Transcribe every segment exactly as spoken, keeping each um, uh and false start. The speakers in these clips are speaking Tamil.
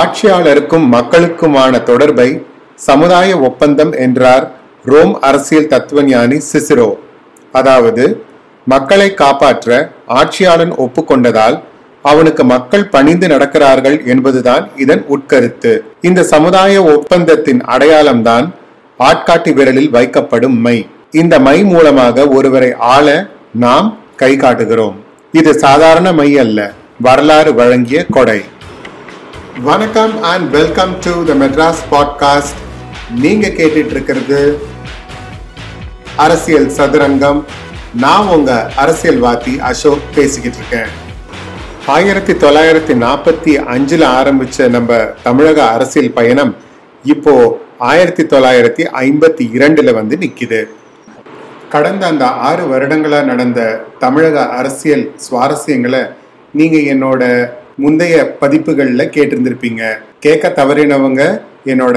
ஆட்சியாளருக்கும் மக்களுக்குமான தொடர்பை சமுதாய ஒப்பந்தம் என்றார் ரோம் அரசியல் தத்துவஞானி சிசரோ. அதாவது மக்களை காப்பாற்ற ஆட்சியாளன் ஒப்புக்கொண்டதால் அவனுக்கு மக்கள் பணிந்து நடக்கிறார்கள் என்பதுதான் இதன் உட்கருத்து. இந்த சமுதாய ஒப்பந்தத்தின் அடையாளம்தான் ஆட்காட்டி விரலில் வைக்கப்படும் மை. இந்த மை மூலமாக ஒருவரை ஆள நாம் கை காட்டுகிறோம். இது சாதாரண மை அல்ல, வரலாறு வழங்கிய கொடை. வணக்கம் and welcome to the Madras podcast. நீங்க கேட்டுட்டு இருக்கிறது அரசியல் சதுரங்கம். நான் உங்க அரசியல்வாதி அசோக் பேசிக்கிட்டு இருக்கேன். ஆயிரத்தி தொள்ளாயிரத்தி நாற்பத்தி அஞ்சில் ஆரம்பித்த நம்ம தமிழக அரசியல் பயணம் இப்போ ஆயிரத்தி தொள்ளாயிரத்தி ஐம்பத்தி இரண்டுல வந்து நிற்கிது. கடந்த அந்த ஆறு வருடங்களாக நடந்த தமிழக அரசியல் சுவாரஸ்யங்களை நீங்கள் என்னோட முந்தைய பதிப்புகளில் கேட்டிருந்திருப்பீங்க. கேட்க தவறினவங்க என்னோட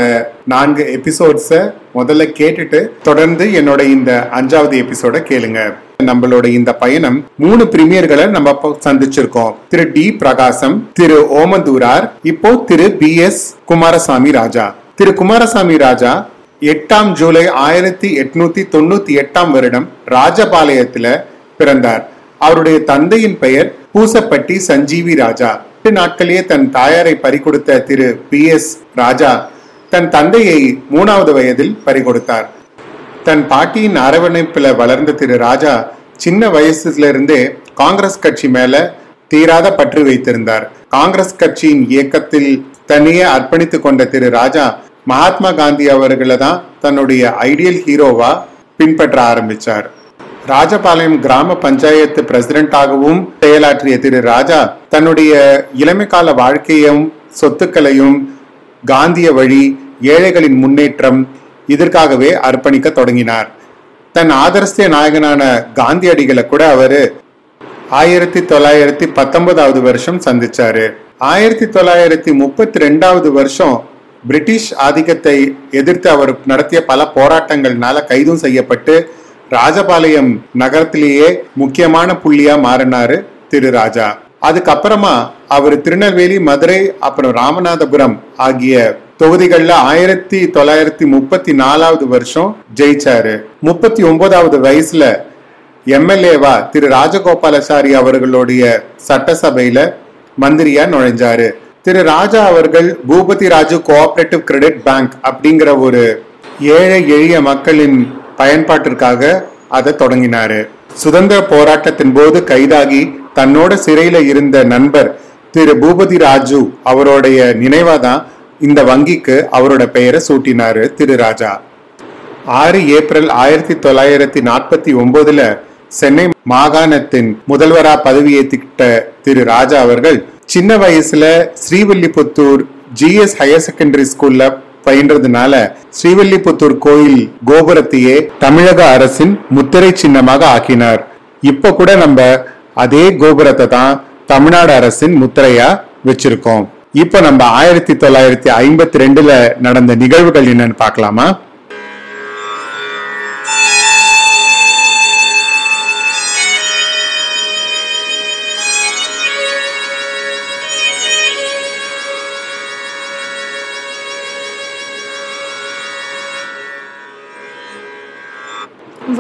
நான்கு எபிசோட்ஸை முதல்ல கேட்டுட்டு தொடர்ந்து என்னோட இந்த அஞ்சாவது எபிசோட கேளுங்க. நம்மளோட இந்த பயணம் மூணு பிரீமியர்களை நம்ம சந்திச்சிருக்கோம். திரு டி பிரகாசம், திரு ஓமந்தூரார், இப்போ திரு பி எஸ் குமாரசாமி ராஜா. திரு குமாரசாமி ராஜா எட்டாம் ஜூலை ஆயிரத்தி எட்நூத்தி தொண்ணூத்தி எட்டாம் வருடம் ராஜபாளையத்துல பிறந்தார். அவருடைய தந்தையின் பெயர் பூசப்பட்டி சஞ்சீவி ராஜா. எட்டு நாட்களே தன் தாயாரை பறிகொடுத்த திரு பி எஸ் ராஜா தன் தந்தையை மூணாவது வயதில் பறிகொடுத்தார். தன் பாட்டியின் அரவணைப்பில் வளர்ந்த திரு ராஜா சின்ன வயசுல இருந்தே காங்கிரஸ் கட்சி மேல தீராத பற்று வைத்திருந்தார். காங்கிரஸ் கட்சியின் இயக்கத்தில் தனியே அர்ப்பணித்து கொண்ட திரு ராஜா மகாத்மா காந்தி அவர்களை தான் தன்னுடைய ஐடியல் ஹீரோவா பின்பற்ற ஆரம்பிச்சார். ராஜபாளையம் கிராம பஞ்சாயத்து பிரசிடென்டாகவும் செயலாற்றிய திரு ராஜா தன்னுடைய இளமைக்கால வாழ்க்கையும் சொத்துக்களையும் காந்திய வழி ஏழைகளின் முன்னேற்றம் இதற்காகவே அர்ப்பணிக்க தொடங்கினார். தன் ஆதர்ச நாயகனான காந்தியடிகளை கூட அவரு ஆயிரத்தி தொள்ளாயிரத்தி பத்தொன்பதாவது வருஷம் சந்திச்சாரு. ஆயிரத்தி தொள்ளாயிரத்தி முப்பத்தி ரெண்டாவது வருஷம் பிரிட்டிஷ் ஆதிக்கத்தை எதிர்த்து அவர் நடத்திய பல போராட்டங்கள்னால கைதும் செய்யப்பட்டு ராஜபாளையம் நகரத்திலேயே முக்கியமான புள்ளியா மாறினாரு திரு ராஜா. அதுக்கப்புறமா அவர் திருநெல்வேலி, மதுரை, அப்புறம் ராமநாதபுரம் ஆகிய தொகுதிகளில் ஆயிரத்தி தொள்ளாயிரத்தி முப்பத்தி நாலாவது வருஷம் ஜெயிச்சாரு. முப்பத்தி ஒன்பதாவது வயசுல எம்எல்ஏவா திரு ராஜகோபாலசாரி அவர்களுடைய சட்டசபையில மந்திரியா நுழைஞ்சாரு. திரு ராஜா அவர்கள் Boopathi Raju cooperative credit bank அப்படிங்கிற ஒரு ஏழை எளிய மக்களின் பயன்பாட்டிற்காக அதை தொடங்கினாரு. சுதந்திர போராட்டத்தின் போது கைதாகி தன்னோட சிறையில இருந்த நண்பர் திரு பூபதி ராஜு அவருடைய நினைவாதான் இந்த வங்கிக்கு அவரோட பெயரை சூட்டினாரு திரு ராஜா. ஆறு ஏப்ரல் ஆயிரத்தி தொள்ளாயிரத்தி நாற்பத்தி ஒன்பதுல சென்னை மாகாணத்தின் முதல்வரா பதவியேற்றிட்ட திரு ராஜா அவர்கள் சின்ன வயசுல ஸ்ரீவல்லிபுத்தூர் ஜிஎஸ் ஹையர் செகண்டரி ஸ்கூல்ல பயின்றதுனால ஸ்ரீவல்லிபுத்தூர் கோயில் கோபுரத்தையே தமிழக அரசின் முத்திரை சின்னமாக ஆக்கினார். இப்ப கூட நம்ம அதே கோபுரத்தை தான் தமிழ்நாடு அரசின் முத்திரையா வச்சிருக்கோம். இப்ப நம்ம ஆயிரத்தி தொள்ளாயிரத்தி ஐம்பத்தி ரெண்டுல நடந்த நிகழ்வுகள் என்னன்னு பார்க்கலாமா?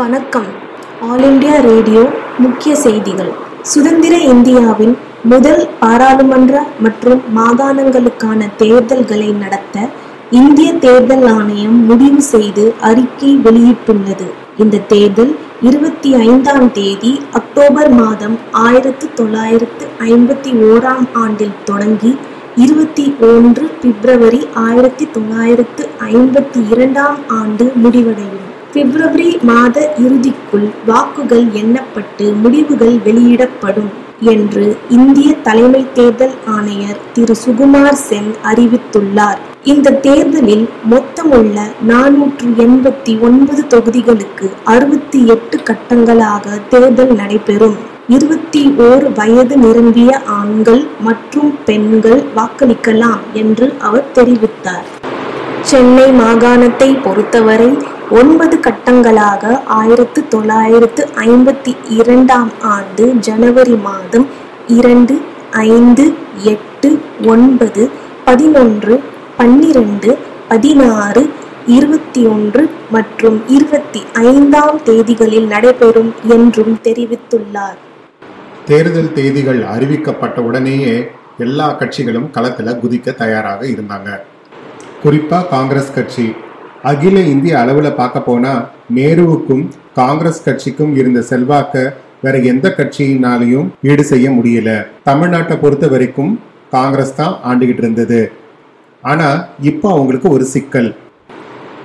வணக்கம். ஆல் இண்டியா ரேடியோ முக்கிய செய்திகள். சுதந்திர இந்தியாவின் முதல் பாராளுமன்ற மற்றும் மாகாணங்களுக்கான தேர்தல்களை நடத்த இந்திய தேர்தல் ஆணையம் முடிவு செய்து அறிக்கை வெளியிட்டுள்ளது. இந்த தேர்தல் இருபத்தி ஐந்தாம் தேதி அக்டோபர் மாதம் ஆயிரத்தி தொள்ளாயிரத்து ஐம்பத்தி ஓராம் ஆண்டில் தொடங்கி இருபத்தி ஒன்று பிப்ரவரி ஆயிரத்தி தொள்ளாயிரத்து ஐம்பத்தி இரண்டாம் ஆண்டு முடிவடையும். பிப்ரவரி மாத இறுதிக்குள் வாக்குகள் எண்ணப்பட்டு முடிவுகள் வெளியிடப்படும் என்று இந்திய தலைமை தேர்தல் ஆணையர் திரு சுகுமார் சென் அறிவித்துள்ளார். இந்த தேர்தலில் மொத்தமுள்ள நானூற்று எண்பத்தி ஒன்பது தொகுதிகளுக்கு அறுபத்தி எட்டு கட்டங்களாக தேர்தல் நடைபெறும். இருபத்தி ஓரு வயது நிரம்பிய ஆண்கள் மற்றும் பெண்கள் வாக்களிக்கலாம் என்று அவர் தெரிவித்தார். சென்னை மாகாணத்தை பொறுத்தவரை ஒன்பது கட்டங்களாக ஆயிரத்து தொள்ளாயிரத்து ஐம்பத்தி இரண்டாம் ஆண்டு ஜனவரி மாதம் இரண்டு, ஐந்து, எட்டு, ஒன்பது, பதினொன்று, பன்னிரண்டு, பதினாறு, இருபத்தி ஒன்று மற்றும் இருபத்தி ஐந்தாம் தேதிகளில் நடைபெறும் என்றும் தெரிவித்துள்ளார். தேர்தல் தேதிகள் அறிவிக்கப்பட்ட உடனேயே எல்லா கட்சிகளும் களத்தில் குதிக்க தயாராக இருந்தாங்க. குறிப்பாக காங்கிரஸ் கட்சி. அகில இந்திய அளவில் பார்க்க போனால் நேருவுக்கும் காங்கிரஸ் கட்சிக்கும் இருந்த செல்வாக்க வேற எந்த கட்சியினாலையும் ஈடு செய்ய முடியல. தமிழ்நாட்டை பொறுத்த வரைக்கும் காங்கிரஸ் தான் ஆண்டுகிட்டு இருந்தது. ஆனால் இப்போ அவங்களுக்கு ஒரு சிக்கல்.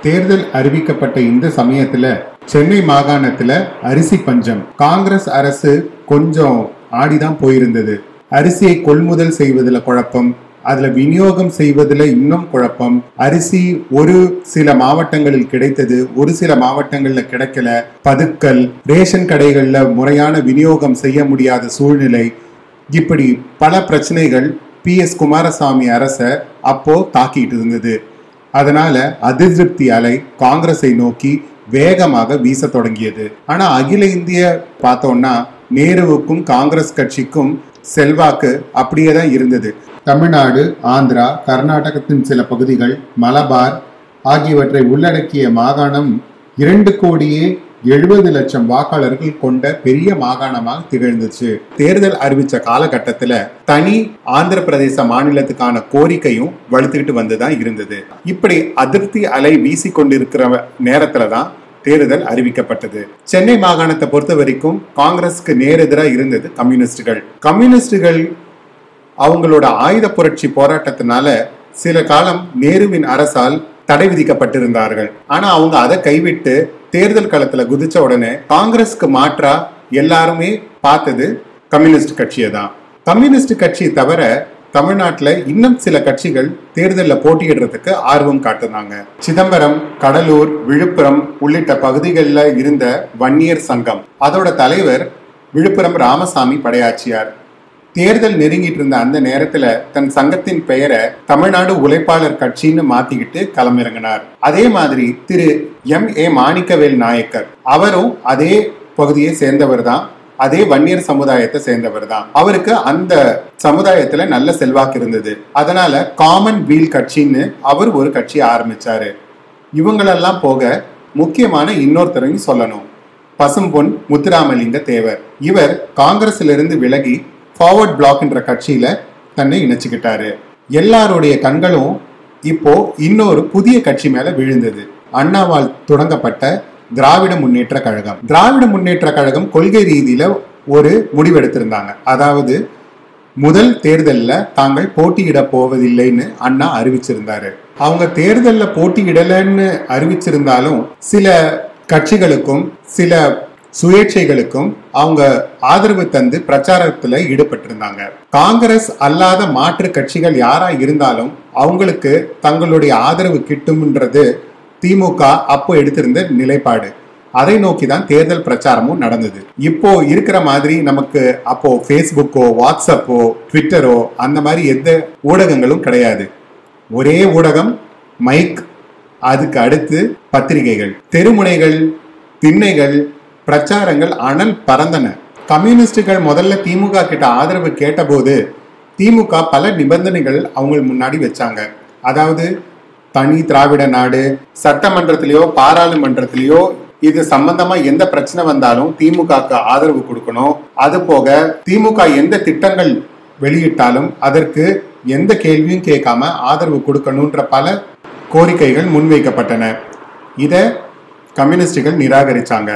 தேர்தல் அறிவிக்கப்பட்ட இந்த சமயத்தில் சென்னை மாகாணத்தில் அரிசி பஞ்சம். காங்கிரஸ் அரசு கொஞ்சம் ஆடிதான் போயிருந்தது. அரிசியை கொள்முதல் செய்வதில் குழப்பம், அதுல விநியோகம் செய்வதில் இன்னும் குழப்பம். அரிசி ஒரு சில மாவட்டங்களில் கிடைத்தது, ஒரு சில மாவட்டங்களில் கிடைக்கல. பதுக்கல், ரேஷன் கடைகள்ல முறையான விநியோகம் செய்ய முடியாத சூழ்நிலை, இப்படி பல பிரச்சனைகள் பி எஸ் குமாரசாமி அரசை அப்போ தாக்கிட்டு இருந்தது. அதனால அதிருப்தி அலை காங்கிரஸை நோக்கி வேகமாக வீச தொடங்கியது. ஆனா அகில இந்திய பார்த்தோம்னா நேருவுக்கும் காங்கிரஸ் கட்சிக்கும் செல்வாக்கு அப்படியே தான் இருந்தது. தமிழ்நாடு, ஆந்திரா, கர்நாடகத்தின் சில பகுதிகள், மலபார் ஆகியவற்றை உள்ளடக்கிய மாகாணம் இரண்டு கோடியே எழுபது லட்சம் வாக்காளர்கள் கொண்ட பெரிய மாகாணமாக திகழ்ந்துச்சு. தேர்தல் அறிவிச்ச காலகட்டத்தில் தனி ஆந்திர பிரதேச மாநிலத்துக்கான கோரிக்கையும் வலுத்துக்கிட்டு வந்துதான் இருந்தது. இப்படி அதிருப்தி அலை வீசி கொண்டிருக்கிற நேரத்துல தான் தேர்தல் அறிவிக்கப்பட்டது. சென்னை மாகாணத்தை பொறுத்த வரைக்கும் காங்கிரஸுக்கு நேரெதிராக இருந்தது கம்யூனிஸ்டுகள். கம்யூனிஸ்டுகள் அவங்களோட ஆயுத புரட்சி போராட்டத்தினால சில காலம் நேருவின் அரசால் தடை விதிக்கப்பட்டிருந்தார்கள். ஆனா அவங்க அதை கைவிட்டு தேர்தல் களத்துல குதிச்ச உடனே காங்கிரஸ்க்கு மாற்றா எல்லாருமே பார்த்தது கம்யூனிஸ்ட் கட்சியை தான். கம்யூனிஸ்ட் கட்சியை தவிர தமிழ்நாட்டில் இன்னும் சில கட்சிகள் தேர்தலில் போட்டியிடுறதுக்கு ஆர்வம் காட்டுனாங்க. சிதம்பரம், கடலூர், விழுப்புரம் உள்ளிட்ட பகுதிகளில் இருந்த வன்னியர் சங்கம், அதோட தலைவர் விழுப்புரம் ராமசாமி படையாச்சியார், தேர்தல் நெருங்கிட்டு இருந்த அந்த நேரத்துல தன் சங்கத்தின் பெயரை தமிழ்நாடு உழைப்பாளர் கட்சின்னு மாத்திக்கிட்டு களமிறங்கினார். அதே மாதிரி திரு எம் ஏ மாணிக்கவேல் நாயக்கர், அவரும் அதே பகுதியை சேர்ந்தவர் தான், அதே வன்னியர் சமுதாயத்தை சேர்ந்தவர் தான். அவருக்கு அந்த சமுதாயத்துல நல்ல செல்வாக்கு இருந்தது. அதனால காமன்வெல்த் கட்சின்னு அவர் ஒரு கட்சி ஆரம்பிச்சாரு. இவங்களெல்லாம் போக முக்கியமான இன்னொருத்தரையும் சொல்லணும், பசும் பொன் முத்துராமலிங்க தேவர். இவர் காங்கிரஸ்ல இருந்து விலகி ஃபார்வர்ட் பிளாக் என்ற கட்சியில தன்னை இணைச்சுக்கிட்டாரு. எல்லாருடைய கண்களும் இப்போ இன்னொரு புதிய கட்சி மேல விழுந்தது, அண்ணாவால் தொடங்கப்பட்ட திராவிட முன்னேற்ற கழகம். திராவிட முன்னேற்ற கழகம் கொள்கை ரீதியில ஒரு முடிவெடுத்திருந்தாங்க. அதாவது முதல் தேர்தலில் தாங்கள் போட்டியிட போவதில்லைன்னு அண்ணா அறிவிச்சிருந்தாரு. அவங்க தேர்தலில் போட்டியிடலன்னு அறிவிச்சிருந்தாலும் சில கட்சிகளுக்கும் சில சுயேட்சைகளுக்கும் அவங்க ஆதரவு தந்து பிரச்சாரத்துல ஈடுபட்டிருந்தாங்க. காங்கிரஸ் அல்லாத மாற்று கட்சிகள் யாரா இருந்தாலும் அவங்களுக்கு தங்களுடைய ஆதரவு கிட்டும்ன்றது திமுக அப்போ எடுத்திருந்த நிலைப்பாடு. அதை நோக்கி தான் தேர்தல் பிரச்சாரமும் நடந்தது. இப்போ இருக்கிற மாதிரி நமக்கு அப்போ ஃபேஸ்புக்கோ, வாட்ஸ்அப்போ, ட்விட்டரோ அந்த மாதிரி எந்த ஊடகங்களும் கிடையாது. ஒரே ஊடகம் மைக், அதுக்கு அடுத்து பத்திரிகைகள், தெருமுனைகள், திண்ணைகள், பிரச்சாரங்கள் அனல் பறந்தன. கம்யூனிஸ்டுகள் முதல்ல திமுக கிட்ட ஆதரவு கேட்டபோது திமுக பல நிபந்தனைகள் அவங்க முன்னாடி வச்சாங்க. அதாவது தனி திராவிட நாடு, சட்டமன்றத்திலேயோ பாராளுமன்றத்திலேயோ இது சம்பந்தமா எந்த பிரச்சனை வந்தாலும் திமுகக்கு ஆதரவு கொடுக்கணும். அது போக திமுக எந்த திட்டங்கள் வெளியிட்டாலும் அதற்கு எந்த கேள்வியும் கேட்காம ஆதரவு கொடுக்கணும்ன்ற பல கோரிக்கைகள் முன்வைக்கப்பட்டன. இதை கம்யூனிஸ்டுகள் நிராகரிச்சாங்க.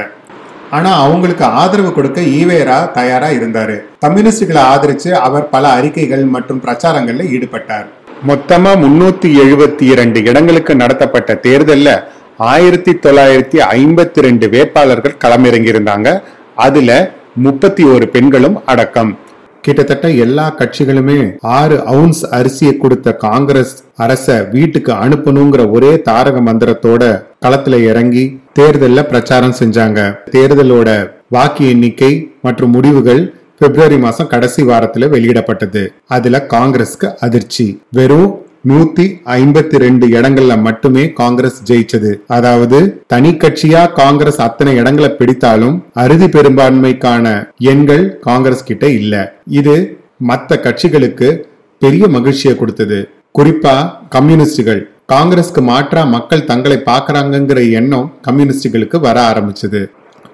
ஆனா அவங்களுக்கு ஆதரவு கொடுக்க ஈவேரா தயாரா இருந்தாரு. கம்யூனிஸ்டுகளை ஆதரிச்சு அவர் பல அறிக்கைகள் மற்றும் பிரச்சாரங்கள்ல ஈடுபட்டார். மொத்தமா முன்னூத்தி எழுபத்தி இரண்டு இடங்களுக்கு நடத்தப்பட்ட தேர்தலில் ஆயிரத்தி தொள்ளாயிரத்தி ஐம்பத்தி ரெண்டு வேட்பாளர்கள் களமிறங்கியிருந்தாங்க. அதுல முப்பத்தி ஒரு பெண்களும் அடக்கம். கிட்டத்தட்ட எல்லா கட்சிகளுமே ஆறு அவுன்ஸ் அரிசியை கொடுத்த காங்கிரஸ் அரச வீட்டுக்கு அனுப்பணுங்கிற ஒரே தாரக மந்திரத்தோட களத்துல இறங்கி தேர்தலில் பிரச்சாரம் செஞ்சாங்க. தேர்தலோட வாக்கு எண்ணிக்கை மற்றும் முடிவுகள் பிப்ரவரி மாசம் கடைசி வாரத்துல வெளியிடப்பட்டது. அதுல காங்கிரஸ்க்கு அதிர்ச்சி. வெறும் நூத்தி ஐம்பத்தி ரெண்டு இடங்கள்ல மட்டுமே காங்கிரஸ் ஜெயிச்சது. அதாவது தனி கட்சியா காங்கிரஸ் அத்தனை இடங்களை பிடித்தாலும் அறுதி பெரும்பான்மைக்கான எண்கள் காங்கிரஸ் கிட்ட இல்ல. இது மற்ற கட்சிகளுக்கு பெரிய மகிழ்ச்சியை கொடுத்தது. குறிப்பா கம்யூனிஸ்டுகள் காங்கிரஸ்க்கு மாற்றா மக்கள் தங்களை பாக்குறாங்கிற எண்ணம் கம்யூனிஸ்டுகளுக்கு வர ஆரம்பிச்சது.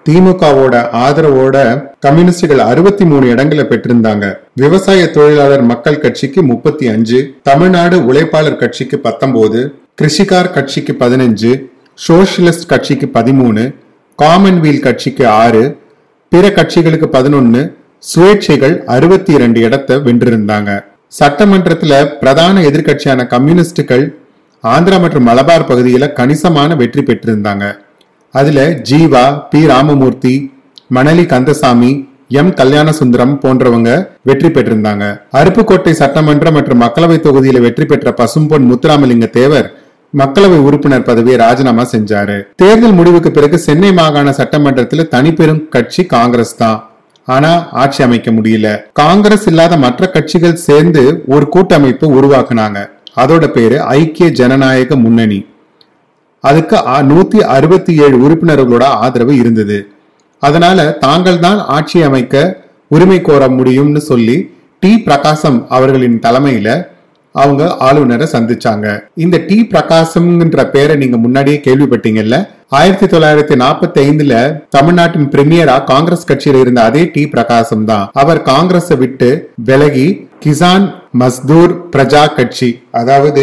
திமுகவோட ஆதரவோட கம்யூனிஸ்டுகள் அறுபத்தி மூணு இடங்களை பெற்றிருந்தாங்க. விவசாய தொழிலாளர் மக்கள் கட்சிக்கு முப்பத்தி அஞ்சு, தமிழ்நாடு உழைப்பாளர் கட்சிக்கு பத்தொன்பது, கிருஷிகார் கட்சிக்கு பதினஞ்சு, சோசியலிஸ்ட் கட்சிக்கு பதிமூணு, காமன்வெல்த் கட்சிக்கு ஆறு, பிற கட்சிகளுக்கு பதினொன்னு, சுயேட்சைகள் அறுபத்தி இரண்டு இடத்தை வென்றிருந்தாங்க. சட்டமன்றத்துல பிரதான எதிர்கட்சியான கம்யூனிஸ்டுகள் ஆந்திரா மற்றும் மலபார் பகுதியில கணிசமான வெற்றி பெற்றிருந்தாங்க. அதுல ஜீவா, பி ராமமூர்த்தி, மணலி கந்தசாமி, எம் கல்யாண சுந்தரம் போன்றவங்க வெற்றி பெற்றிருந்தாங்க. அருப்புக்கோட்டை சட்டமன்ற மற்றும் மக்களவை தொகுதியில வெற்றி பெற்ற பசும் பொன் முத்துராமலிங்க தேவர் மக்களவை உறுப்பினர் பதவியை ராஜினாமா செஞ்சாரு. தேர்தல் முடிவுக்கு பிறகு சென்னை மாகாண சட்டமன்றத்துல தனிப்பெரும் கட்சி காங்கிரஸ் தான். ஆனா ஆட்சி அமைக்க முடியல. காங்கிரஸ் இல்லாத மற்ற கட்சிகள் சேர்ந்து ஒரு கூட்டமைப்பு உருவாக்குனாங்க. அதோட பேரு ஐக்கிய ஜனநாயக முன்னணி. அதுக்கு நூத்தி அறுபத்தி ஏழு உறுப்பினர்களோட ஆதரவு இருந்தது. அதனால தாங்கள் தான் ஆட்சி அமைக்க உரிமை கோர முடியும்னு சொல்லி டி பிரகாசம் அவர்களின் தலைமையில அவங்க ஆளுநரை சந்திச்சாங்க. இந்த டி பிரகாசம்ன்ற பேரை நீங்க முன்னாடியே கேள்விப்பட்டீங்கல்ல. ஆயிரத்தி தொள்ளாயிரத்தி நாற்பத்தி ஐந்துல தமிழ்நாட்டின் பிரீமியரா காங்கிரஸ் கட்சியில இருந்த அதே டி பிரகாசம் தான். அவர் காங்கிரஸை விட்டு விலகி கிசான் மஸ்தூர் பிரஜா கட்சி, அதாவது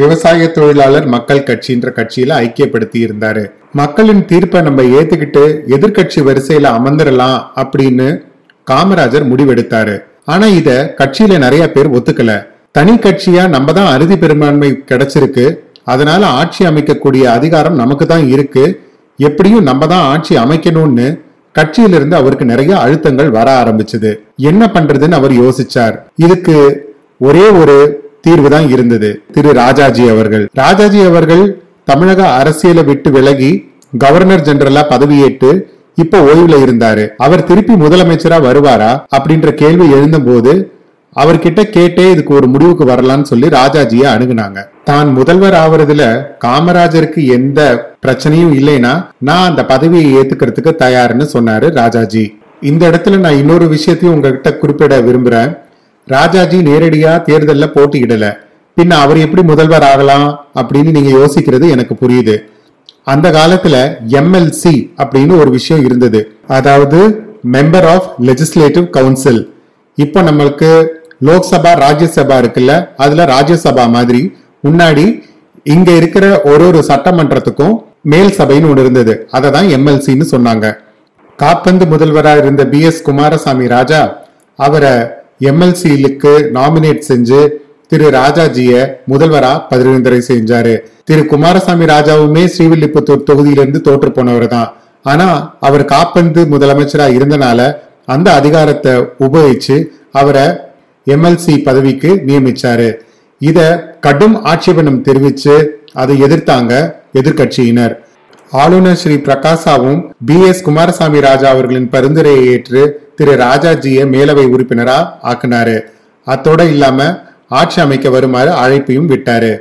விவசாய தொழிலாளர் மக்கள் கட்சின்ற கட்சியில ஐக்கியப்படுத்தி இருந்தாரு. மக்களின் தீர்ப்பை நம்ம ஏத்துக்கிட்டு எதிர்கட்சி வரிசையில அமர்ந்துடலாம் அப்படின்னு காமராஜர் முடிவெடுத்தாரு. ஆனா இத கட்சியில நிறைய பேர் ஒத்துக்கல. தனி கட்சியா நம்ம தான் அறுதி பெரும்பான்மை கிடைச்சிருக்கு, அதனால ஆட்சி அமைக்கக்கூடிய அதிகாரம் நமக்கு தான் இருக்கு, எப்படியும் நம்ம தான் ஆட்சி அமைக்கணும்னு கட்சியிலிருந்து அவருக்கு நிறைய அழுத்தங்கள் வர ஆரம்பிச்சது. என்ன பண்றதுன்னு அவர் யோசிச்சார். இதுக்கு ஒரே ஒரு தீர்வு தான் இருந்தது, திரு ராஜாஜி அவர்கள். ராஜாஜி அவர்கள் தமிழக அரசியலை விட்டு விலகி கவர்னர் ஜெனரலா பதவியேற்று இப்ப ஓய்வுல இருந்தாரு. அவர் திருப்பி முதலமைச்சரா வருவாரா அப்படின்ற கேள்வி எழுந்தும் போது அவர்கிட்ட கேட்டே இதுக்கு ஒரு முடிவுக்கு வரலான்னு சொல்லி ராஜாஜியை அணுகுனாங்க. தான் முதல்வர் ஆவறதுல காமராஜருக்கு எந்த பிரச்சனையும் இல்லைன்னா நான் அந்த பதவியை ஏத்துக்கிறதுக்கு தயார்னு சொன்னாரு ராஜாஜி. இந்த இடத்துல நான் இன்னொரு விஷயத்தையும் உங்ககிட்ட குறிப்பிட விரும்புறேன். ராஜாஜி நேரடியா தேர்தல்ல போட்டியிடல. பின்ன அவர் எப்படி முதல்வர் ஆகலாம் அப்படின்னு நீங்க யோசிக்கிறது எனக்கு புரியுது. அந்த காலத்துல எம்எல்சி அப்படின்னு ஒரு விஷயம் இருந்தது, அதாவது மெம்பர் ஆஃப் லெஜிஸ்லேட்டிவ் கவுன்சில். இப்போ நம்மளுக்கு லோக்சபா ராஜ்யசபா இருக்குல்ல, அதுல ராஜ்யசபா மாதிரி முன்னாடி இங்க இருக்கிற ஒரு ஒரு சட்டமன்றத்துக்கும் மேல் சபைன்னு ஒன்று இருந்தது, அதை தான் எம்எல்சின்னு சொன்னாங்க. காப்பந்து முதல்வராக இருந்த பி எஸ் குமாரசாமி ராஜா அவரை எம்எல்சிக்கு நாமினேட் செஞ்சு திரு ராஜாஜிய முதல்வரா பதவியேற்ற செஞ்சாரு. திரு குமாரசாமி ராஜாவுமே ஸ்ரீவல்லிபுத்தூர் தொகுதியிலிருந்து தோற்று போனவர் தான். ஆனா அவர் காப்பந்து முதலமைச்சரா இருந்தனால அந்த அதிகாரத்தை உபயோகிச்சு அவரை எம்எல்சி பதவிக்கு நியமிச்சாரு. இத கடும் ஆட்சேபனம் தெரிவிச்சு அதை எதிர்த்தாங்க எதிர்கட்சியினர். ஆளுநர் ஸ்ரீ பிரகாசாவும் பி எஸ் குமாரசாமி ராஜா அவர்களின் பரிந்துரையை ஏற்று திரு ராஜாஜியை மேலவை உறுப்பினரா ஆக்குனாரு. அத்தோட இல்லாம ஆட்சி அமைக்க வருமாறு அழைப்பையும் விட்டாரு.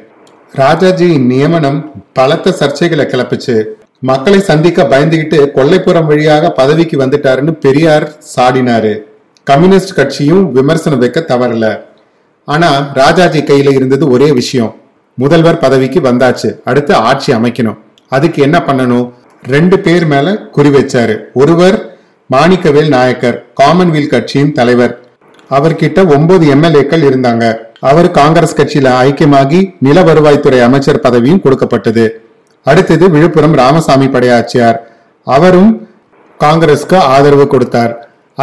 ராஜாஜியின் நியமனம் பலத்த சர்ச்சைகளை கிளப்பிச்சு. மக்களை சந்திக்க பயந்துகிட்டு கொல்லைப்புறம் வழியாக பதவிக்கு வந்துட்டாருன்னு பெரியார் சாடினாரு. கம்யூனிஸ்ட் கட்சியும் விமர்சனம் வைக்க தவறல. ஆனா ராஜாஜி கையில இருந்தது ஒரே விஷயம், முதல்வர் பதவிக்கு வந்தாச்சு, அடுத்து ஆட்சி அமைக்கணும், அதுக்கு என்ன பண்ணணும். ரெண்டு பேர் மேல குறி வச்சாரு. ஒருவர் மாணிக்கவேல் நாயக்கர், காமன்வெல்த் கட்சியின் தலைவர். அவர்கிட்ட ஒன்பது எம்எல்ஏக்கள் இருந்தாங்க. அவர் காங்கிரஸ் கட்சியில ஐக்கியமாகி நில வருவாய்த்துறை அமைச்சர் பதவியும் கொடுக்கப்பட்டது. அடுத்தது விழுப்புரம் ராமசாமி படையாச்சியார், அவரும் காங்கிரஸ்க்கு ஆதரவு கொடுத்தார்.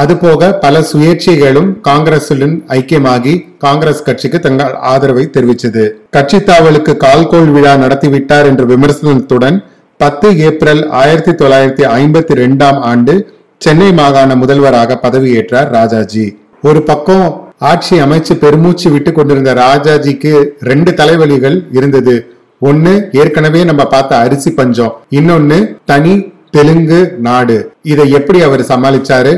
அதுபோக பல சுயேட்சைகளும் காங்கிரசுடன் ஐக்கியமாகி காங்கிரஸ் கட்சிக்கு தங்கள் ஆதரவை தெரிவித்தது. கட்சி தாவலுக்கு கால்கோள் விழா நடத்திவிட்டார் என்ற விமர்சனத்துடன் பத்து ஏப்ரல் ஆயிரத்தி தொள்ளாயிரத்தி ஐம்பத்தி ரெண்டாம் ஆண்டு சென்னை மாகாண முதல்வராக பதவியேற்றார் ராஜாஜி. ஒரு பக்கம் ஆட்சி அமைச்சு பெருமூச்சு விட்டு கொண்டிருந்த ராஜாஜிக்கு ரெண்டு தலைவலிகள் இருந்தது. ஒன்னு ஏற்கனவே நம்ம பார்த்த அரிசி பஞ்சம், இன்னொன்னு தனி தெலுங்கு நாடு. இதை எப்படி அவர் சமாளிச்சாரு,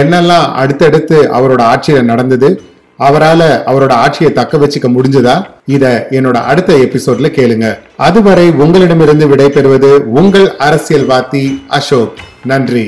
என்னெல்லாம் அடுத்தடுத்து அவரோட ஆட்சியில நடந்தது, அவரால் அவரோட ஆட்சியை தக்க வச்சுக்க முடிஞ்சதா, இத என்னோட அடுத்த எபிசோட்ல கேளுங்க. அதுவரை உங்களிடமிருந்து விடைபெறுவது உங்கள் அரசியல்வாதி அசோக். நன்றி.